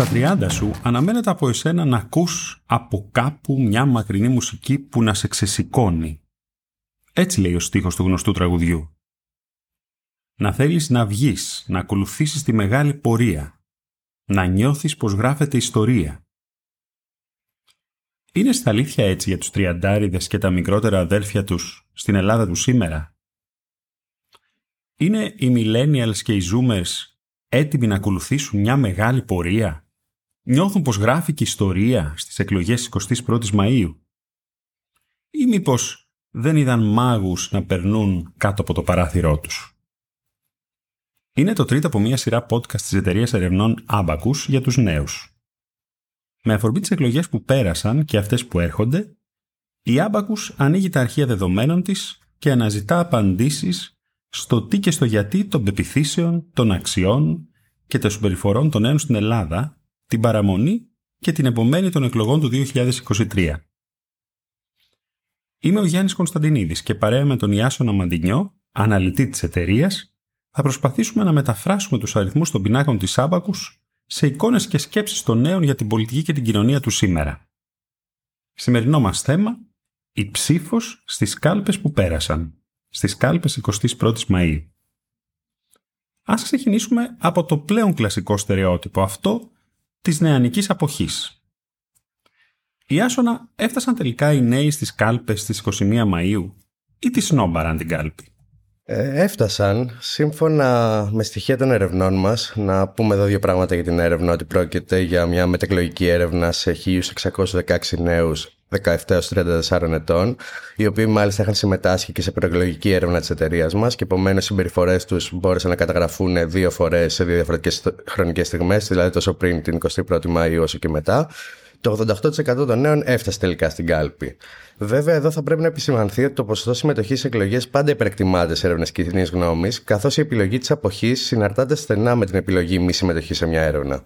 Στα 30 σου αναμένεται από εσένα να ακούς από κάπου μια μακρινή μουσική που να σε ξεσηκώνει. Έτσι λέει ο στίχος του γνωστού τραγουδιού. Να θέλεις να βγεις, να ακολουθήσεις τη μεγάλη πορεία, να νιώθεις πως γράφεται ιστορία. Είναι στα αλήθεια έτσι για τους τριαντάριδες και τα μικρότερα αδέλφια τους στην Ελλάδα του σήμερα? Είναι οι millennials και οι zoomers έτοιμοι να ακολουθήσουν μια μεγάλη πορεία? Νιώθουν πως γράφει και ιστορία στις εκλογές 21ης Μαΐου? Ή μήπως δεν είδαν μάγους να περνούν κάτω από το παράθυρό τους? Είναι το τρίτο από μια σειρά podcast της εταιρείας ερευνών Άμπακους για τους νέους. Με αφορμή τις εκλογές που πέρασαν και αυτές που έρχονται, η Άμπακους ανοίγει τα αρχεία δεδομένων της και αναζητά απαντήσεις στο τι και στο γιατί των πεποιθήσεων, των αξιών και των συμπεριφορών των νέων στην Ελλάδα, την παραμονή και την επομένη των εκλογών του 2023. Είμαι ο Γιάννης Κωνσταντινίδης και παρέα με τον Ιάσο Ναμαντινιό, αναλυτή της εταιρείας, θα προσπαθήσουμε να μεταφράσουμε τους αριθμούς των πινάκων της Άμπακους σε εικόνες και σκέψεις των νέων για την πολιτική και την κοινωνία του σήμερα. Σημερινό μας θέμα, η ψήφος στις κάλπες που πέρασαν. Στις κάλπες 21ης Μαΐου. Ας ξεκινήσουμε από το πλέον κλασικό στερεότυπο αυτό της νεανικής αποχής. Οι άσονα έφτασαν τελικά οι νέοι στις κάλπες της 21 Μαΐου ή τη σνόμπαραν την κάλπη? Έφτασαν, σύμφωνα με στοιχεία των ερευνών μας. Να πούμε εδώ δύο πράγματα για την έρευνα, ότι πρόκειται για μια μετεκλογική έρευνα σε 1.616 νέους 17-34 ετών, οι οποίοι μάλιστα είχαν συμμετάσχει και σε προεκλογική έρευνα της εταιρείας μας και επομένως οι συμπεριφορές τους μπόρεσαν να καταγραφούν δύο φορές σε δύο διαφορετικές χρονικές στιγμές, δηλαδή τόσο πριν την 21η Μαΐου όσο και μετά. Το 88% των νέων έφτασε τελικά στην κάλπη. Βέβαια, εδώ θα πρέπει να επισημανθεί ότι το ποσοστό συμμετοχής σε εκλογές πάντα υπερεκτιμάται σε έρευνες κοινής γνώμης, καθώς η επιλογή της αποχής συναρτάται στενά με την επιλογή μη συμμετοχή σε μια έρευνα.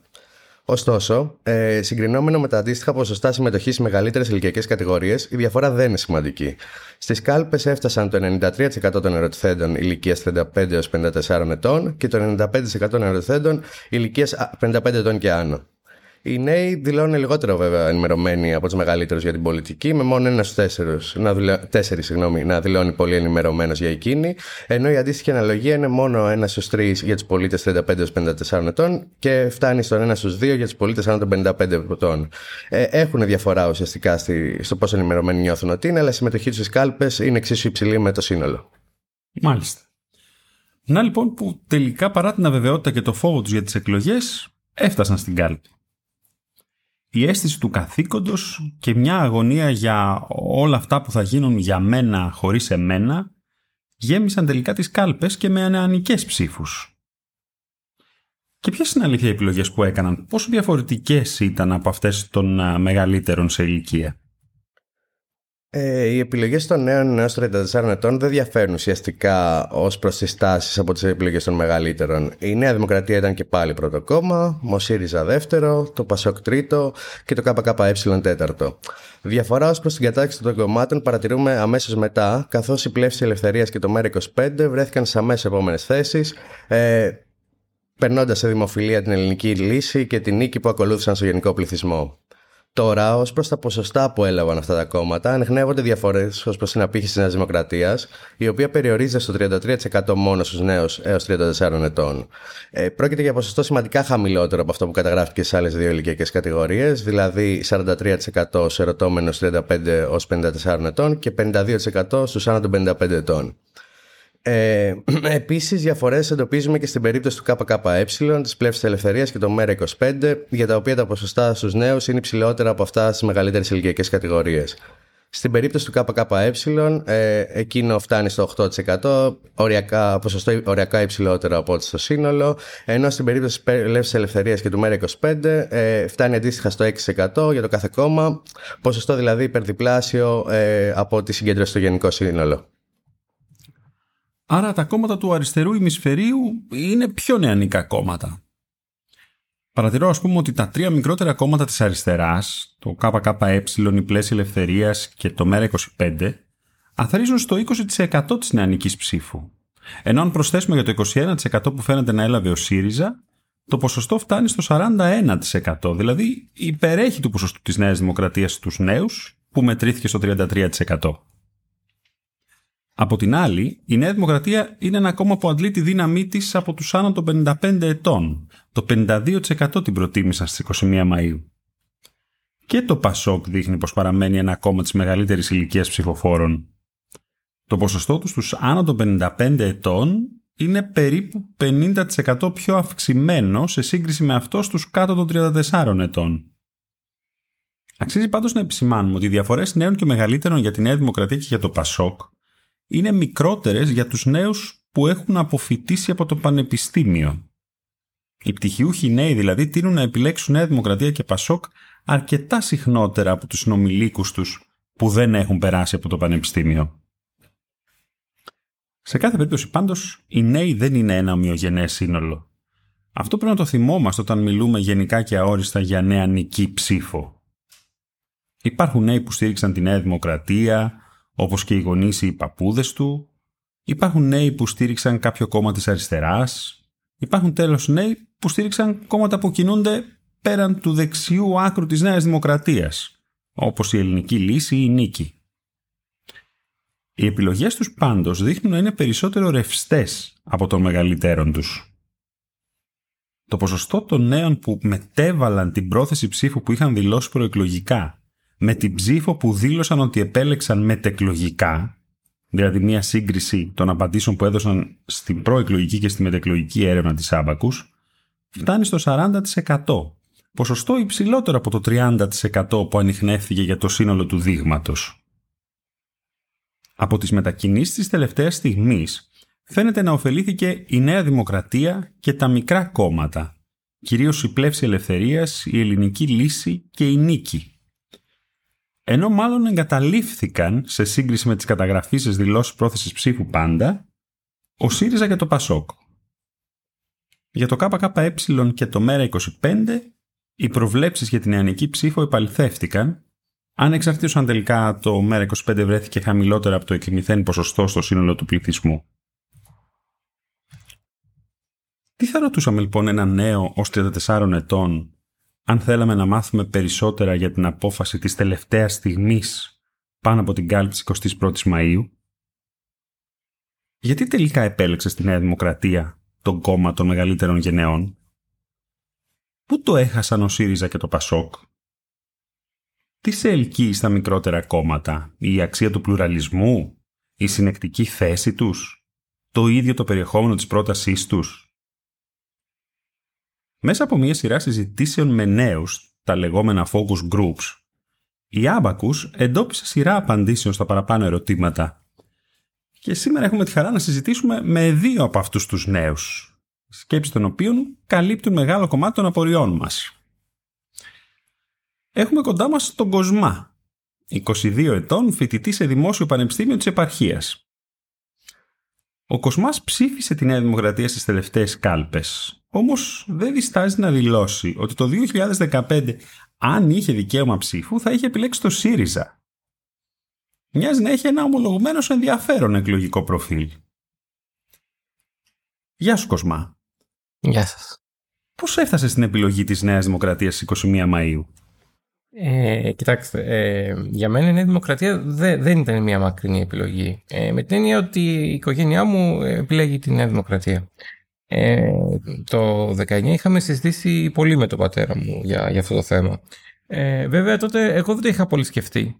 Ωστόσο, συγκρινόμενο με τα αντίστοιχα ποσοστά συμμετοχής σε μεγαλύτερες ηλικιακές κατηγορίες, η διαφορά δεν είναι σημαντική. Στις κάλπες έφτασαν το 93% των ερωτηθέντων ηλικίας 35-54 ετών και το 95% των ερωτηθέντων ηλικίας 55 ετών και άνω. Οι νέοι δηλώνουν λιγότερο βέβαια ενημερωμένοι από τους μεγαλύτερους για την πολιτική, με μόνο ένας στους τέσσερις να δηλώνει πολύ ενημερωμένος για εκείνη, ενώ η αντίστοιχη αναλογία είναι μόνο ένας στους τρεις για τους πολίτες 35-54 ετών και φτάνει στον ένας στους δύο για τους πολίτες άνω των 55 ετών. Έχουν διαφορά ουσιαστικά στο πόσο ενημερωμένοι νιώθουν ότι είναι, αλλά η συμμετοχή τους στις κάλπες είναι εξίσου υψηλή με το σύνολο. Μάλιστα. Να λοιπόν που τελικά παρά την αβεβαιότητα και το φόβο τους για τις εκλογές, έφτασαν στην κάλπη. Η αίσθηση του καθήκοντος και μια αγωνία για όλα αυτά που θα γίνουν για μένα χωρίς εμένα γέμισαν τελικά τις κάλπες και με νεανικές ψήφους. Και ποιες είναι αλήθεια οι επιλογές που έκαναν, πόσο διαφορετικές ήταν από αυτές των μεγαλύτερων σε ηλικία? Οι επιλογές των νέων έως 34 ετών δεν διαφέρουν ουσιαστικά ως προς τις τάσεις από τις επιλογές των μεγαλύτερων. Η Νέα Δημοκρατία ήταν και πάλι πρώτο κόμμα, ο ΣΥΡΙΖΑ δεύτερο, το ΠΑΣΟΚ τρίτο και το ΚΚΕ τέταρτο. Διαφορά ως προς την κατάξυση των κομμάτων παρατηρούμε αμέσως μετά, καθώς η Πλεύση Ελευθερίας και το ΜέΡΑ25 βρέθηκαν στις αμέσως επόμενες θέσεις, περνώντας σε δημοφιλία την Ελληνική Λύση και την Νίκη που ακολούθησαν στο γενικό πληθυσμό. Τώρα, ως προς τα ποσοστά που έλαβαν αυτά τα κόμματα, ανεχνεύονται διαφορές ως προς την απήχηση της Νέας Δημοκρατίας, η οποία περιορίζεται στο 33% μόνο στους νέους έως 34 ετών. Πρόκειται για ποσοστό σημαντικά χαμηλότερο από αυτό που καταγράφηκε σε άλλες δύο ηλικιακές κατηγορίες, δηλαδή 43% σε ερωτώμενους 35-54 ετών και 52% στους άνω των 55 ετών. Επίσης, διαφορές εντοπίζουμε και στην περίπτωση του ΚΚΕ, της Πλεύσης Ελευθερίας και το ΜέΡΑ25, για τα οποία τα ποσοστά στους νέους είναι υψηλότερα από αυτά στις μεγαλύτερες ηλικιακές κατηγορίες. Στην περίπτωση του ΚΚΕ, εκείνο φτάνει στο 8%, ποσοστό οριακά υψηλότερο από ό,τι στο σύνολο, ενώ στην περίπτωση της Πλεύσης Ελευθερίας και του ΜέΡΑ25 φτάνει αντίστοιχα στο 6% για το κάθε κόμμα, ποσοστό δηλαδή υπερδιπλάσιο από τη συγκέντρωση στο γενικό σύνολο. Άρα τα κόμματα του αριστερού ημισφαιρίου είναι πιο νεανικά κόμματα. Παρατηρώ ας πούμε ότι τα τρία μικρότερα κόμματα της αριστεράς, το ΚΚΕ, η Πλεύση Ελευθερίας και το ΜέΡΑ25, αθροίζουν στο 20% της νεανικής ψήφου. Ενώ αν προσθέσουμε για το 21% που φαίνεται να έλαβε ο ΣΥΡΙΖΑ, το ποσοστό φτάνει στο 41%. Δηλαδή υπερέχει του ποσοστού της Νέας Δημοκρατίας στους νέους, που μετρήθηκε στο 33%. Από την άλλη, η Νέα Δημοκρατία είναι ένα κόμμα που αντλεί τη δύναμή της από τους άνω των 55 ετών. Το 52% την προτίμησαν στις 21 Μαΐου. Και το ΠΑΣΟΚ δείχνει πως παραμένει ένα κόμμα της μεγαλύτερης ηλικίας ψηφοφόρων. Το ποσοστό τους στους άνω των 55 ετών είναι περίπου 50% πιο αυξημένο σε σύγκριση με αυτό στους κάτω των 34 ετών. Αξίζει πάντως να επισημάνουμε ότι οι διαφορές νέων και μεγαλύτερων για τη Νέα Δημοκρατία και για το ΠΑΣΟΚ είναι μικρότερες για τους νέους που έχουν αποφοιτήσει από το πανεπιστήμιο. Οι πτυχιούχοι νέοι δηλαδή τείνουν να επιλέξουν Νέα Δημοκρατία και ΠΑΣΟΚ αρκετά συχνότερα από τους συνομιλίκους τους που δεν έχουν περάσει από το πανεπιστήμιο. Σε κάθε περίπτωση πάντως, οι νέοι δεν είναι ένα ομοιογενές σύνολο. Αυτό πρέπει να το θυμόμαστε όταν μιλούμε γενικά και αόριστα για νεανική ψήφο. Υπάρχουν νέοι που στήριξαν τη Νέα Δημοκρατία, όπως και οι γονείς ή οι παππούδες του. Υπάρχουν νέοι που στήριξαν κάποιο κόμμα της αριστεράς. Υπάρχουν τέλος νέοι που στήριξαν κόμματα που κινούνται πέραν του δεξιού άκρου της Νέας Δημοκρατίας, όπως η Ελληνική Λύση ή η Νίκη. Οι επιλογές τους πάντως δείχνουν να είναι περισσότερο ρευστές από των μεγαλύτερων τους. Το ποσοστό των νέων που μετέβαλαν την πρόθεση ψήφου που είχαν δηλώσει προεκλογικά με την ψήφο που δήλωσαν ότι επέλεξαν μετεκλογικά, δηλαδή μια σύγκριση των απαντήσεων που έδωσαν στην προεκλογική και στη μετεκλογική έρευνα της Άμπακους, φτάνει στο 40%, ποσοστό υψηλότερο από το 30% που ανιχνεύθηκε για το σύνολο του δείγματος. Από τις μετακινήσεις της τελευταίας στιγμής φαίνεται να ωφελήθηκε η Νέα Δημοκρατία και τα μικρά κόμματα, κυρίως η Πλεύση Ελευθερίας, η Ελληνική Λύση και η Νίκη. Ενώ μάλλον εγκαταλείφθηκαν, σε σύγκριση με τις καταγραφείς στις δηλώσεις πρόθεσης ψήφου πάντα, ο ΣΥΡΙΖΑ και το ΠΑΣΟΚ. Για το ΚΚΕ και το ΜΕΡΑ25 οι προβλέψεις για την νεανική ψήφο επαληθεύτηκαν, ανεξαρτήτως αν τελικά το ΜΕΡΑ25 βρέθηκε χαμηλότερα από το εκκρεμηθέν ποσοστό στο σύνολο του πληθυσμού. Τι θα ρωτούσαμε λοιπόν ένα νέο ως 34 ετών αν θέλαμε να μάθουμε περισσότερα για την απόφαση της τελευταίας στιγμής πάνω από την κάλυψη 21ης Μαΐου? Γιατί τελικά επέλεξες τη Νέα Δημοκρατία, τον κόμμα των μεγαλύτερων γενεών? Πού το έχασαν ο ΣΥΡΙΖΑ και το ΠΑΣΟΚ? Τι σε ελκύει στα μικρότερα κόμματα? Η αξία του πλουραλισμού? Η συνεκτική θέση τους? Το ίδιο το περιεχόμενο της πρότασής τους? Μέσα από μια σειρά συζητήσεων με νέους, τα λεγόμενα focus groups, η Άμπακους εντόπισε σειρά απαντήσεων στα παραπάνω ερωτήματα. Και σήμερα έχουμε τη χαρά να συζητήσουμε με δύο από αυτούς τους νέους, σκέψεις των οποίων καλύπτουν μεγάλο κομμάτι των απορριών μας. Έχουμε κοντά μας τον Κοσμά, 22 ετών, φοιτητή σε Δημόσιο Πανεπιστήμιο της Επαρχίας. Ο Κοσμάς ψήφισε τη Νέα Δημοκρατία στις τελευταίες κάλπες, όμως δεν διστάζει να δηλώσει ότι το 2015, αν είχε δικαίωμα ψήφου, θα είχε επιλέξει το ΣΥΡΙΖΑ. Μοιάζει να έχει ένα ομολογουμένο ενδιαφέρον εκλογικό προφίλ. Γεια σου Κοσμά. Γεια σας. Πώς έφτασες στην επιλογή της Νέας Δημοκρατίας στις 21 Μαΐου? Κοιτάξτε, για μένα η Νέα Δημοκρατία δεν ήταν μια μακρινή επιλογή. Με την έννοια ότι η οικογένειά μου επιλέγει τη Νέα Δημοκρατία. Το 19 είχαμε συζητήσει πολύ με τον πατέρα μου για αυτό το θέμα. Βέβαια τότε εγώ δεν το είχα πολύ σκεφτεί.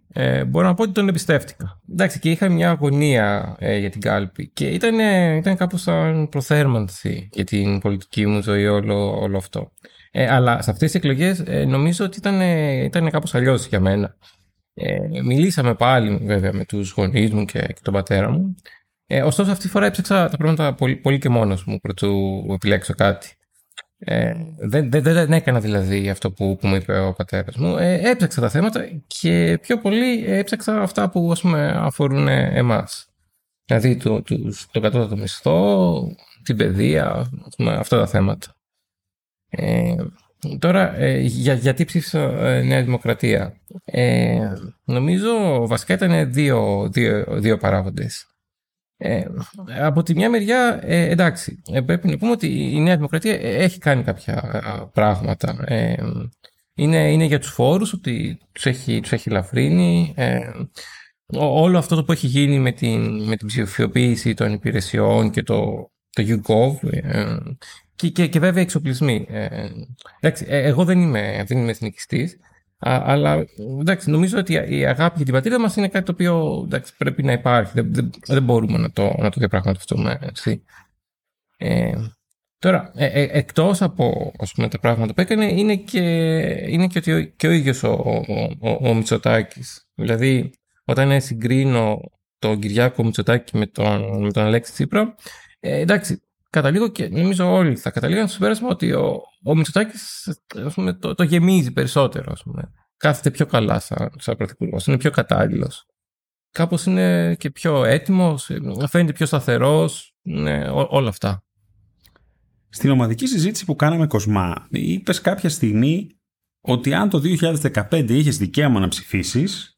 Μπορώ να πω ότι τον εμπιστεύτηκα. Εντάξει, και είχα μια αγωνία για την κάλπη και ήταν κάπως σαν προθέρμανση για την πολιτική μου ζωή όλο αυτό. Αλλά σε αυτές τις εκλογές νομίζω ότι ήταν κάπως αλλιώς για μένα. Μιλήσαμε πάλι βέβαια με τους γονείς μου και τον πατέρα μου. Ωστόσο αυτή τη φορά έψαξα τα πράγματα πολύ και μόνος μου προτού επιλέξω κάτι. Δεν έκανα δηλαδή αυτό που μου είπε ο πατέρας μου. Έψαξα τα θέματα και πιο πολύ έψαξα αυτά που ας πούμε, αφορούν εμάς. Δηλαδή το κατώτατο μισθό, την παιδεία, αυτά τα θέματα. Τώρα, γιατί ψήφισα Νέα Δημοκρατία? Νομίζω βασικά ήταν δύο παράγοντες. Από τη μια μεριά, εντάξει, πρέπει να πούμε ότι η Νέα Δημοκρατία έχει κάνει κάποια πράγματα. Είναι για τους φόρους, ότι τους έχει ελαφρύνει. Όλο αυτό που έχει γίνει με την ψηφιοποίηση των υπηρεσιών και το YouGov και βέβαια εξοπλισμοί. Εντάξει, εγώ δεν είμαι εθνικιστής, αλλά εντάξει, νομίζω ότι η αγάπη για την πατρίδα μας είναι κάτι το οποίο εντάξει, πρέπει να υπάρχει. Δεν μπορούμε να το διαπραγματευτούμε έτσι. Τώρα, εκτός από ας πούμε, τα πράγματα που έκανε, είναι και ο ίδιος ο Μητσοτάκης. Δηλαδή, όταν συγκρίνω τον Κυριάκο Μητσοτάκη με τον Αλέξη Τσίπρα, εντάξει, καταλήγω και νομίζω όλοι θα καταλήγαν στο συμπέρασμα ότι ο Μητσοτάκης ας πούμε, το γεμίζει περισσότερο. Ας πούμε. Κάθεται πιο καλά σαν πρωθυπουργός, είναι πιο κατάλληλος. Κάπως είναι και πιο έτοιμος, φαίνεται πιο σταθερός, ναι, όλα αυτά. Στην ομαδική συζήτηση που κάναμε Κοσμά, είπες κάποια στιγμή ότι αν το 2015 είχες δικαίωμα να ψηφίσεις,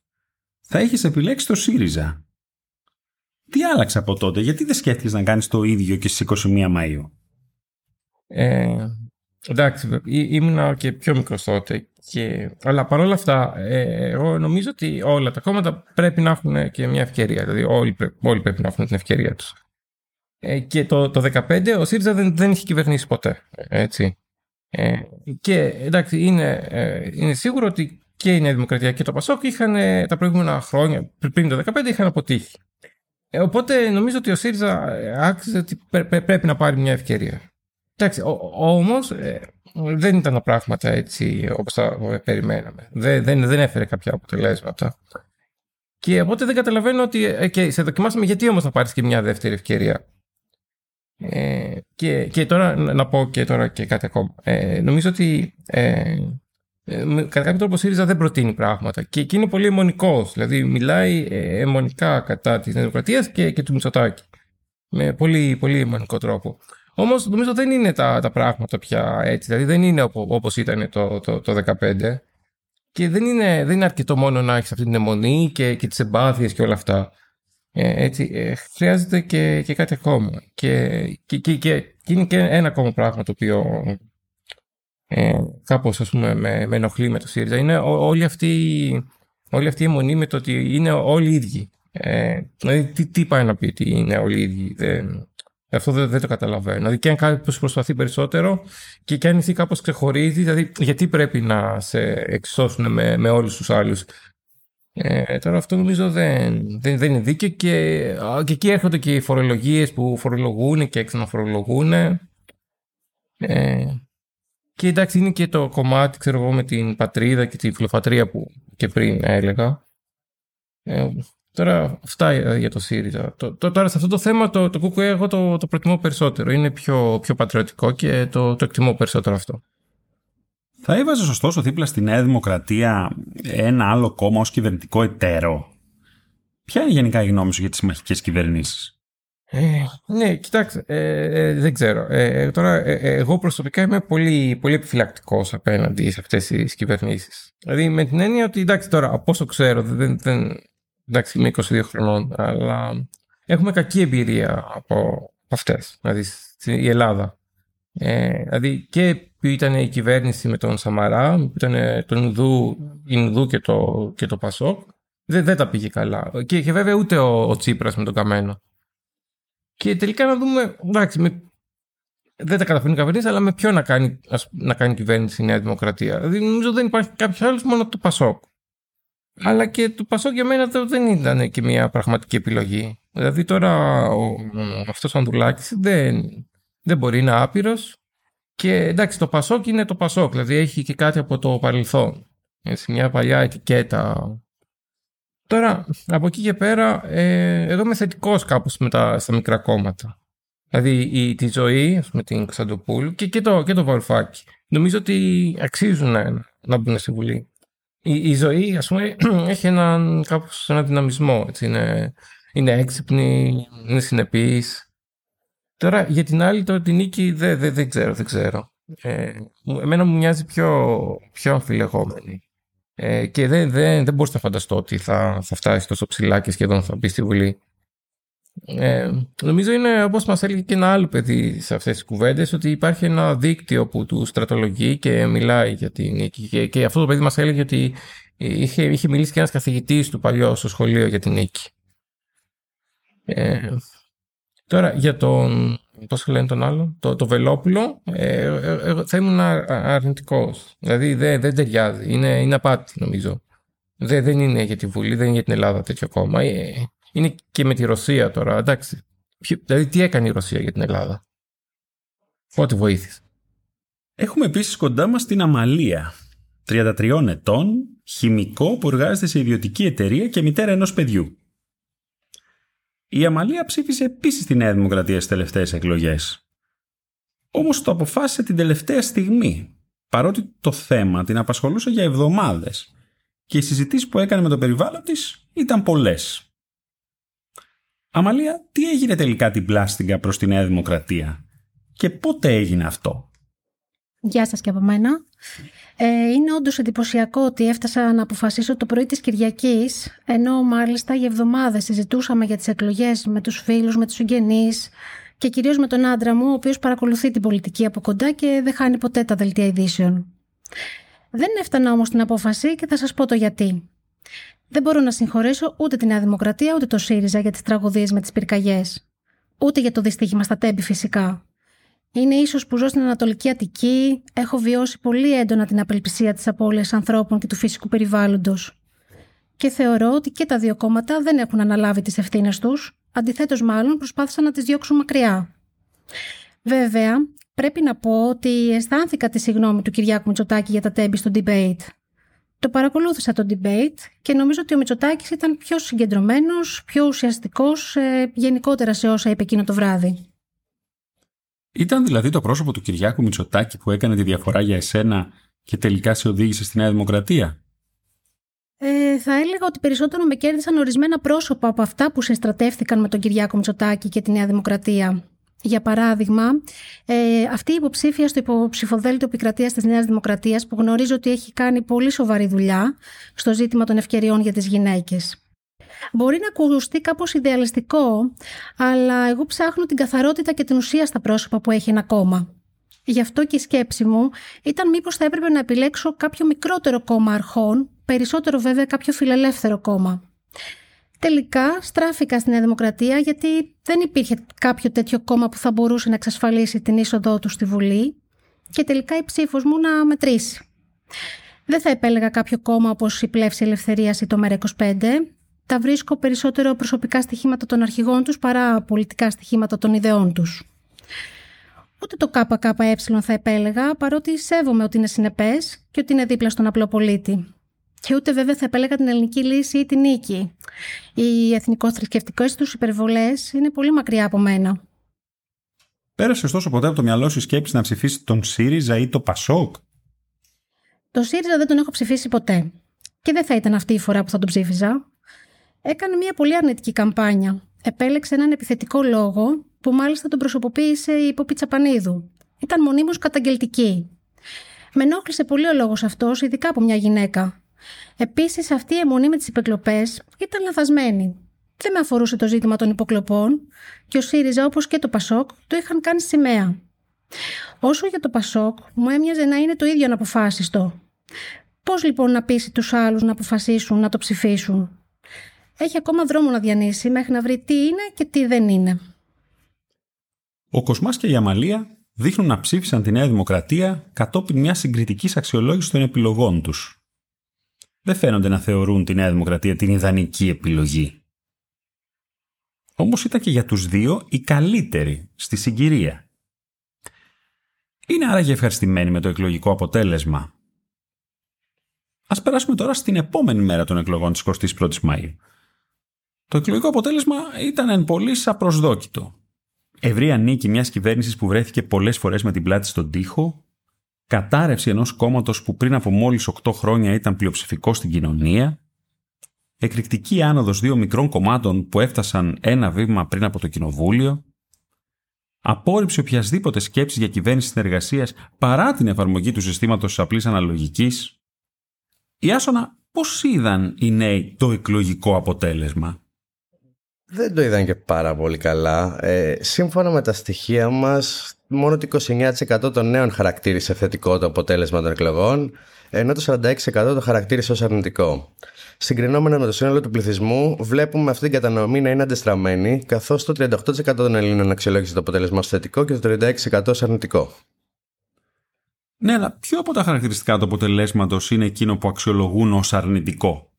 θα είχες επιλέξει το ΣΥΡΙΖΑ. Τι άλλαξε από τότε, γιατί δεν σκέφτηκες να κάνεις το ίδιο και στις 21 Μαΐου? Εντάξει, ήμουν και πιο μικρός τότε. Αλλά παρόλα αυτά, εγώ νομίζω ότι όλα τα κόμματα πρέπει να έχουν και μια ευκαιρία. Δηλαδή όλοι πρέπει να έχουν την ευκαιρία τους. Και το 2015 ο ΣΥΡΙΖΑ δεν είχε κυβερνήσει ποτέ. Έτσι. Και εντάξει, είναι σίγουρο ότι και η Νέα Δημοκρατία και το ΠΑΣΟΚ είχαν τα προηγούμενα χρόνια, πριν το 2015, είχαν αποτύχει. Οπότε νομίζω ότι ο ΣΥΡΙΖΑ άξιζε ότι πρέπει να πάρει μια ευκαιρία. Εντάξει, όμως δεν ήταν τα πράγματα έτσι όπως τα περιμέναμε. Δεν έφερε κάποια αποτελέσματα. Και οπότε δεν καταλαβαίνω ότι σε δοκιμάσαμε, γιατί όμως να πάρεις και μια δεύτερη ευκαιρία. Και τώρα να πω και τώρα και κάτι ακόμα. Νομίζω ότι κατά κάποιο τρόπο ο ΣΥΡΙΖΑ δεν προτείνει πράγματα και είναι πολύ αιμονικός. Δηλαδή μιλάει αιμονικά κατά της Δημοκρατίας και του Μητσοτάκη. Με πολύ, πολύ αιμονικό τρόπο. Όμως νομίζω δεν είναι τα πράγματα πια έτσι. Δηλαδή δεν είναι όπως ήταν το 2015. Και δεν είναι αρκετό μόνο να έχεις αυτή την αιμονή και τις εμπάθειες και όλα αυτά. Έτσι, χρειάζεται και κάτι ακόμα. Και είναι και ένα ακόμα πράγμα το οποίο κάπως ας πούμε, με ενοχλεί με το ΣΥΡΙΖΑ. Είναι όλη αυτή η αιμονή με το ότι είναι όλοι οι ίδιοι. Δηλαδή τι πάει να πει ότι είναι όλοι οι ίδιοι. Αυτό δεν το καταλαβαίνω. Δηλαδή και αν κάποιος προσπαθεί περισσότερο και αν εσύ κάπως ξεχωρίζει, δηλαδή γιατί πρέπει να σε εξισώσουν με όλους τους άλλους. Τώρα αυτό νομίζω δεν είναι δίκαιο και εκεί έρχονται και οι φορολογίες που φορολογούν και ξαναφορολογούν. Και εντάξει είναι και το κομμάτι ξέρω εγώ, με την πατρίδα και τη φιλοφατρία που και πριν έλεγα. Τώρα αυτά για το ΣΥΡΙΖΑ. Τώρα σε αυτό το θέμα το ΚΚΕ εγώ το προτιμώ περισσότερο. Είναι πιο πατριωτικό και το εκτιμώ περισσότερο αυτό. Θα έβαζες ωστόσο δίπλα στη Νέα Δημοκρατία ένα άλλο κόμμα ως κυβερνητικό εταίρο? Ποια είναι γενικά η γνώμη σου για τις συμμαχικές κυβερνήσεις? Ναι, κοιτάξτε, δεν ξέρω. Τώρα εγώ προσωπικά είμαι πολύ, πολύ επιφυλακτικός απέναντι σε αυτές τις κυβερνήσεις. Δηλαδή με την έννοια ότι εντάξει τώρα από όσο ξέρω εντάξει, είμαι 22 χρονών, αλλά έχουμε κακή εμπειρία από αυτές, δηλαδή στην Ελλάδα. Δηλαδή και που ήταν η κυβέρνηση με τον Σαμαρά, που ήταν τον Ινδού και το Πασόκ, δεν τα πήγε καλά. Και βέβαια ούτε ο Τσίπρας με τον Καμένο. Και τελικά να δούμε, εντάξει, δεν τα καταφέρνει η κυβέρνηση, αλλά με ποιο να κάνει κυβέρνηση η Νέα Δημοκρατία. Δηλαδή νομίζω δεν υπάρχει κάποιο άλλο, μόνο το Πασόκ. Αλλά και το Πασόκ για μένα δεν ήταν και μια πραγματική επιλογή. Δηλαδή τώρα αυτός ο Ανδουλάκης δεν μπορεί, είναι άπειρος. Και εντάξει, το Πασόκ είναι το Πασόκ, δηλαδή έχει και κάτι από το παρελθόν. Έτσι, μια παλιά ετικέτα. Τώρα, από εκεί και πέρα, εγώ είμαι θετικός κάπως στα μικρά κόμματα. Δηλαδή τη ζωή, με την Κσαντοπούλου και το Βαρουφάκη. Νομίζω ότι αξίζουν να μπουν στη Βουλή. Η ζωή, ας πούμε, έχει κάπως ένα δυναμισμό. Έτσι. Είναι έξυπνη, είναι συνεπής. Τώρα, για την άλλη, τώρα την νίκη δεν ξέρω. Εμένα μου μοιάζει πιο αμφιλεγόμενη. Και δεν μπορούσα να φανταστώ ότι θα φτάσει τόσο ψηλά και σχεδόν θα μπει στη Βουλή. Νομίζω είναι, όπως μας έλεγε και ένα άλλο παιδί σε αυτές τις κουβέντες, ότι υπάρχει ένα δίκτυο που του στρατολογεί και μιλάει για την νίκη. Και αυτό το παιδί μας έλεγε ότι είχε μιλήσει και ένας καθηγητής του παλιό στο σχολείο για την νίκη. Τώρα για τον, πώς λένε τον άλλο, το Βελόπουλο, θα ήμουν αρνητικός. Δηλαδή δεν ταιριάζει, είναι απάτη νομίζω. Δεν είναι για τη Βουλή, δεν είναι για την Ελλάδα τέτοιο κόμμα. Είναι και με τη Ρωσία τώρα, εντάξει. Δηλαδή τι έκανε η Ρωσία για την Ελλάδα? Ό,τι βοήθησε. Έχουμε επίσης κοντά μας την Αμαλία, 33 ετών, χημικό που εργάζεται σε ιδιωτική εταιρεία και μητέρα ενός παιδιού. Η Αμαλία ψήφισε επίσης τη Νέα Δημοκρατία στις τελευταίες εκλογές. Όμως το αποφάσισε την τελευταία στιγμή, παρότι το θέμα την απασχολούσε για εβδομάδες και οι συζητήσεις που έκανε με το περιβάλλον της ήταν πολλές. Αμαλία, τι έγινε τελικά την πλάστιγκα προς τη Νέα Δημοκρατία και πότε έγινε αυτό? Γεια σας και από μένα. Είναι όντως εντυπωσιακό ότι έφτασα να αποφασίσω το πρωί της Κυριακής, ενώ μάλιστα για εβδομάδες συζητούσαμε για τις εκλογές με τους φίλους, με τους συγγενείς και κυρίως με τον άντρα μου, ο οποίος παρακολουθεί την πολιτική από κοντά και δεν χάνει ποτέ τα δελτία ειδήσεων. Δεν έφτανα όμως την απόφαση και θα σας πω το γιατί. Δεν μπορώ να συγχωρέσω ούτε τη Νέα Δημοκρατία ούτε το ΣΥΡΙΖΑ για τις τραγωδίες με τις πυρκαγιές, ούτε για το δυστύχημα στα Τέμπη φυσικά. Είναι ίσως που ζω στην Ανατολική Αττική, έχω βιώσει πολύ έντονα την απελπισία της απώλειας ανθρώπων και του φυσικού περιβάλλοντος. Και θεωρώ ότι και τα δύο κόμματα δεν έχουν αναλάβει τις ευθύνες τους, αντιθέτως μάλλον προσπάθησαν να τις διώξουν μακριά. Βέβαια, πρέπει να πω ότι αισθάνθηκα τη συγγνώμη του Κυριάκου Μητσοτάκη για τα Τέμπη στο debate. Το παρακολούθησα το debate και νομίζω ότι ο Μητσοτάκης ήταν πιο συγκεντρωμένος, πιο ουσιαστικός, γενικότερα σε όσα είπε εκείνο το βράδυ. Ήταν δηλαδή το πρόσωπο του Κυριάκου Μητσοτάκη που έκανε τη διαφορά για εσένα και τελικά σε οδήγησε στη Νέα Δημοκρατία? Θα έλεγα ότι περισσότερο με κέρδισαν ορισμένα πρόσωπα από αυτά που συστρατεύτηκαν με τον Κυριάκο Μητσοτάκη και τη Νέα Δημοκρατία. Για παράδειγμα, αυτή η υποψήφια στο υποψηφοδέλτιο επικρατείας της Νέας Δημοκρατίας, που γνωρίζω ότι έχει κάνει πολύ σοβαρή δουλειά στο ζήτημα των ευκαιριών για τις γυναίκες. Μπορεί να ακουστεί κάπως ιδεαλιστικό, αλλά εγώ ψάχνω την καθαρότητα και την ουσία στα πρόσωπα που έχει ένα κόμμα. Γι' αυτό και η σκέψη μου ήταν μήπως θα έπρεπε να επιλέξω κάποιο μικρότερο κόμμα αρχών, περισσότερο βέβαια κάποιο φιλελεύθερο κόμμα. Τελικά στράφηκα στη Νέα Δημοκρατία γιατί δεν υπήρχε κάποιο τέτοιο κόμμα που θα μπορούσε να εξασφαλίσει την είσοδό του στη Βουλή και τελικά η ψήφος μου να μετρήσει. Δεν θα επέλεγα κάποιο κόμμα όπως η Πλεύση Ελευθερίας ή το ΜΕΡΑ25. Τα βρίσκω περισσότερο προσωπικά στοιχήματα των αρχηγών τους παρά πολιτικά στοιχήματα των ιδεών τους. Ούτε το ΚΚΕ θα επέλεγα, παρότι σέβομαι ότι είναι συνεπές και ότι είναι δίπλα στον απλό πολίτη. Και ούτε βέβαια θα επέλεγα την Ελληνική Λύση ή την Νίκη. Οι εθνικοθρησκευτικές τους υπερβολές είναι πολύ μακριά από μένα. Πέρασε ωστόσο ποτέ από το μυαλό σου η σκέψη να ψηφίσει τον ΣΥΡΙΖΑ ή το ΠΑΣΟΚ? Το ΣΥΡΙΖΑ δεν τον έχω ψηφίσει ποτέ. Και δεν θα ήταν αυτή η φορά που θα τον ψήφιζα. Έκανε μια πολύ αρνητική καμπάνια. Επέλεξε έναν επιθετικό λόγο που μάλιστα τον προσωποποίησε η Υποπιτσαπανίδου. Ήταν μονίμως καταγγελτική. Με ενόχλησε πολύ ο λόγος αυτός, ειδικά από μια γυναίκα. Επίσης, αυτή η αιμονή με τις υποκλοπές ήταν λανθασμένη. Δεν με αφορούσε το ζήτημα των υποκλοπών και ο ΣΥΡΙΖΑ, όπως και το ΠΑΣΟΚ, το είχαν κάνει σημαία. Όσο για το ΠΑΣΟΚ, μου έμοιαζε να είναι το ίδιο αναποφάσιστο. Πώς λοιπόν να πείσει τους άλλους να αποφασίσουν να το ψηφίσουν? Έχει ακόμα δρόμο να διανύσει μέχρι να βρει τι είναι και τι δεν είναι. Ο Κοσμάς και η Αμαλία δείχνουν να ψήφισαν τη Νέα Δημοκρατία κατόπιν μιας συγκριτικής αξιολόγησης των επιλογών τους. Δεν φαίνονται να θεωρούν τη Νέα Δημοκρατία την ιδανική επιλογή. Όμως ήταν και για τους δύο η καλύτερη στη συγκυρία. Είναι άραγε ευχαριστημένοι με το εκλογικό αποτέλεσμα. Ας περάσουμε τώρα στην επόμενη μέρα των εκλογών της 21ης Μαΐου. Το εκλογικό αποτέλεσμα ήταν εν πολλοίς απροσδόκητο. Ευρεία νίκη μιας κυβέρνησης που βρέθηκε πολλές φορές με την πλάτη στον τοίχο, κατάρρευση ενός κόμματος που πριν από μόλις 8 χρόνια ήταν πλειοψηφικό στην κοινωνία, εκρηκτική άνοδος δύο μικρών κομμάτων που έφτασαν ένα βήμα πριν από το κοινοβούλιο, απόρριψη οποιασδήποτε σκέψης για κυβέρνηση συνεργασίας παρά την εφαρμογή του συστήματος της απλής αναλογικής. Ιάσονα, πώς είδαν οι νέοι το εκλογικό αποτέλεσμα? δεν το είδαν και πάρα πολύ καλά. Σύμφωνα με τα στοιχεία μας, μόνο το 29% των νέων χαρακτήρισε θετικό το αποτέλεσμα των εκλογών, ενώ το 46% το χαρακτήρισε ως αρνητικό. Συγκρινόμενα με το σύνολο του πληθυσμού, βλέπουμε αυτή την κατανομή να είναι αντεστραμμένη, καθώς το 38% των Ελλήνων αξιολόγησε το αποτέλεσμα ως θετικό και το 36% ως αρνητικό. Ναι, αλλά ποιο από τα χαρακτηριστικά του αποτελέσματος είναι εκείνο που αξιολογούν ως αρνητικό?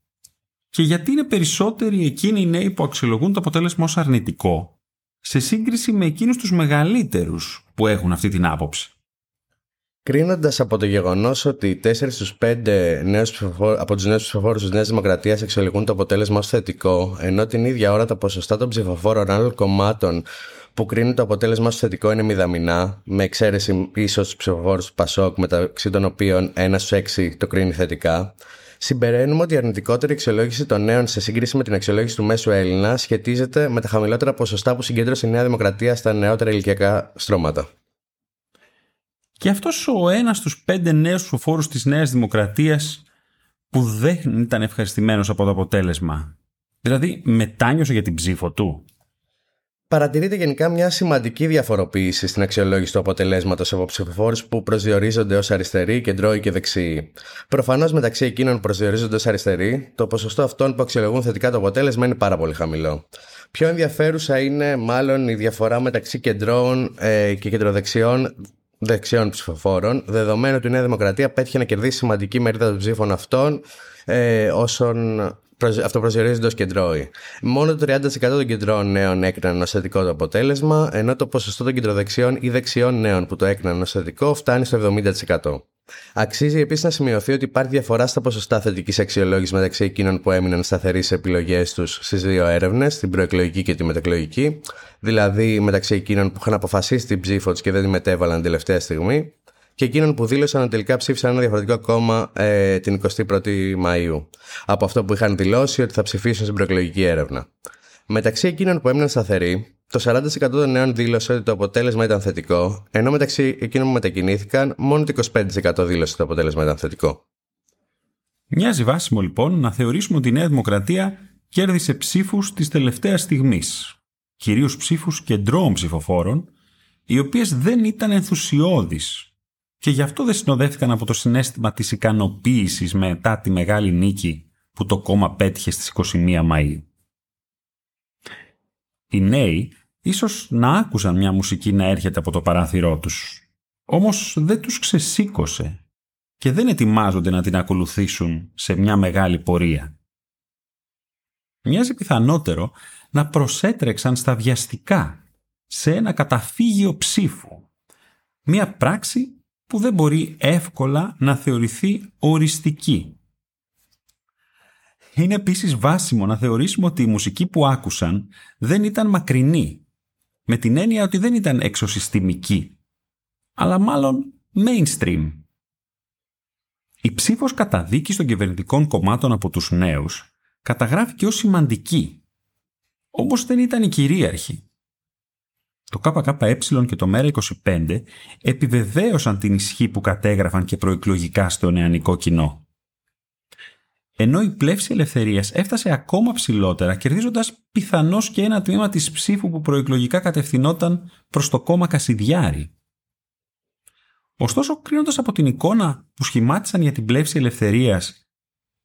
Και γιατί είναι περισσότεροι εκείνοι οι νέοι που αξιολογούν το αποτέλεσμα ως αρνητικό σε σύγκριση με εκείνους τους μεγαλύτερους που έχουν αυτή την άποψη? Κρίνοντας από το γεγονός ότι 4 στους 5 από τους νέους ψηφοφόρους της Νέας Δημοκρατίας αξιολογούν το αποτέλεσμα ως θετικό, ενώ την ίδια ώρα τα ποσοστά των ψηφοφόρων άλλων κομμάτων που κρίνουν το αποτέλεσμα ως θετικό είναι μηδαμινά, με εξαίρεση ίσως τους ψηφοφόρους του Πασόκ, μεταξύ των οποίων 1 στους 6 το κρίνει θετικά, συμπεραίνουμε ότι η αρνητικότερη αξιολόγηση των νέων σε σύγκριση με την αξιολόγηση του μέσου Έλληνα σχετίζεται με τα χαμηλότερα ποσοστά που συγκέντρωσε η Νέα Δημοκρατία στα νεότερα ηλικιακά στρώματα. Και αυτός ο 1 στους 5 νέους ψηφοφόρους της Νέας Δημοκρατίας που δεν ήταν ευχαριστημένος από το αποτέλεσμα, δηλαδή μετάνιωσε για την ψήφο του. Παρατηρείται γενικά μια σημαντική διαφοροποίηση στην αξιολόγηση του αποτελέσματος από ψηφοφόρους που προσδιορίζονται ως αριστεροί, κεντρώοι και δεξιοί. Προφανώς, μεταξύ εκείνων που προσδιορίζονται ως αριστεροί, το ποσοστό αυτών που αξιολογούν θετικά το αποτέλεσμα είναι πάρα πολύ χαμηλό. Πιο ενδιαφέρουσα είναι μάλλον η διαφορά μεταξύ κεντρώων και κεντροδεξιών ψηφοφόρων, δεδομένου ότι η Νέα Δημοκρατία πέτυχε να κερδίσει σημαντική μερίδα των ψήφων αυτών όσων αυτοπροσδιορίζονται ως κεντρώοι. Μόνο το 30% των κεντρώων νέων έκριναν ως θετικό το αποτέλεσμα, ενώ το ποσοστό των κεντροδεξιών ή δεξιών νέων που το έκριναν ως θετικό φτάνει στο 70%. Αξίζει επίσης να σημειωθεί ότι υπάρχει διαφορά στα ποσοστά θετικής αξιολόγησης μεταξύ εκείνων που έμειναν σταθερείς στις επιλογές τους στις δύο έρευνες, την προεκλογική και τη μετακλογική, δηλαδή μεταξύ εκείνων που είχαν αποφασίσει την ψήφο τους και δεν τη μετέβαλαν τελευταία στιγμή, και εκείνων που δήλωσαν ότι τελικά ψήφισαν ένα διαφορετικό κόμμα την 21η Μαΐου από αυτό που είχαν δηλώσει ότι θα ψηφίσουν στην προεκλογική έρευνα. Μεταξύ εκείνων που έμειναν σταθεροί, το 40% των νέων δήλωσε ότι το αποτέλεσμα ήταν θετικό, ενώ μεταξύ εκείνων που μετακινήθηκαν, μόνο το 25% δήλωσε ότι το αποτέλεσμα ήταν θετικό. Μοιάζει βάσιμο λοιπόν να θεωρήσουμε ότι η Νέα Δημοκρατία κέρδισε ψήφους της τελευταίας στιγμής, κυρίως ψήφους κεντρώων ψηφοφόρων, οι οποίες δεν ήταν ενθουσιώδεις. Και γι' αυτό δεν συνοδεύτηκαν από το συναίσθημα της ικανοποίησης μετά τη μεγάλη νίκη που το κόμμα πέτυχε στις 21 Μαΐου. Οι νέοι ίσως να άκουσαν μια μουσική να έρχεται από το παράθυρό τους, όμως δεν τους ξεσήκωσε και δεν ετοιμάζονται να την ακολουθήσουν σε μια μεγάλη πορεία. Μοιάζει πιθανότερο να προσέτρεξαν σταδιαστικά σε ένα καταφύγιο ψήφου, μια πράξη που δεν μπορεί εύκολα να θεωρηθεί οριστική. Είναι επίσης βάσιμο να θεωρήσουμε ότι η μουσική που άκουσαν δεν ήταν μακρινή, με την έννοια ότι δεν ήταν εξωσυστημική, αλλά μάλλον mainstream. Η ψήφος καταδίκης των κυβερνητικών κομμάτων από τους νέους καταγράφηκε ως σημαντική, όμως δεν ήταν η κυρίαρχη. Το ΚΚΕ και το ΜΕΡΑ25 επιβεβαίωσαν την ισχύ που κατέγραφαν και προεκλογικά στο νεανικό κοινό. Ενώ η πλεύση ελευθερίας έφτασε ακόμα ψηλότερα, κερδίζοντας πιθανώς και ένα τμήμα της ψήφου που προεκλογικά κατευθυνόταν προς το κόμμα Κασιδιάρη. Ωστόσο, κρίνοντας από την εικόνα που σχημάτισαν για την πλεύση ελευθερίας,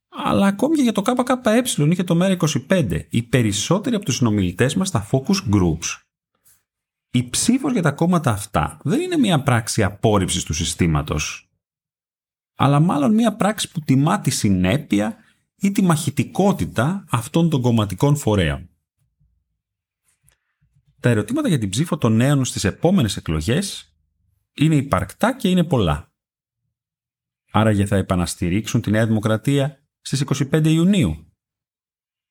αλλά ακόμη και για το ΚΚΕ ή και το ΜΕΡΑ25, οι περισσότεροι από τους συνομιλητές μας στα focus groups, η ψήφος για τα κόμματα αυτά δεν είναι μια πράξη απόρριψης του συστήματος, αλλά μάλλον μια πράξη που τιμά τη συνέπεια ή τη μαχητικότητα αυτών των κομματικών φορέων. Τα ερωτήματα για την ψήφο των νέων στις επόμενες εκλογές είναι υπαρκτά και είναι πολλά. Άραγε θα επαναστηρίξουν τη Νέα Δημοκρατία στις 25 Ιουνίου.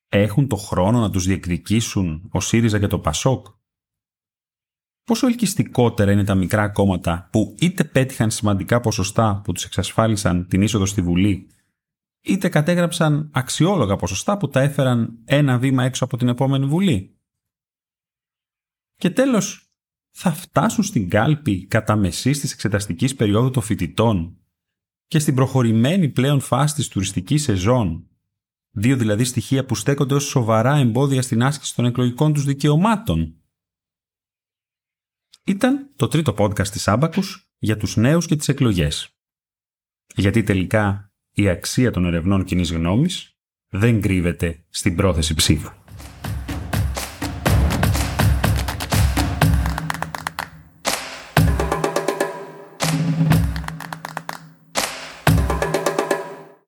Έχουν το χρόνο να τους διεκδικήσουν ο ΣΥΡΙΖΑ και το ΠΑΣΟΚ? Πόσο ελκυστικότερα είναι τα μικρά κόμματα που είτε πέτυχαν σημαντικά ποσοστά που τους εξασφάλισαν την είσοδο στη Βουλή, είτε κατέγραψαν αξιόλογα ποσοστά που τα έφεραν ένα βήμα έξω από την επόμενη Βουλή? Και τέλος, θα φτάσουν στην κάλπη κατά μεσής της εξεταστικής περίοδου των φοιτητών και στην προχωρημένη πλέον φάση της τουριστικής σεζόν, Δύο δηλαδή στοιχεία που στέκονται ως σοβαρά εμπόδια στην άσκηση των εκλογικών τους δικαιωμάτων. Ήταν το τρίτο podcast της Άμπακους για τους νέους και τις εκλογές. Γιατί τελικά η αξία των ερευνών κοινής γνώμης δεν κρύβεται στην πρόθεση ψήφου.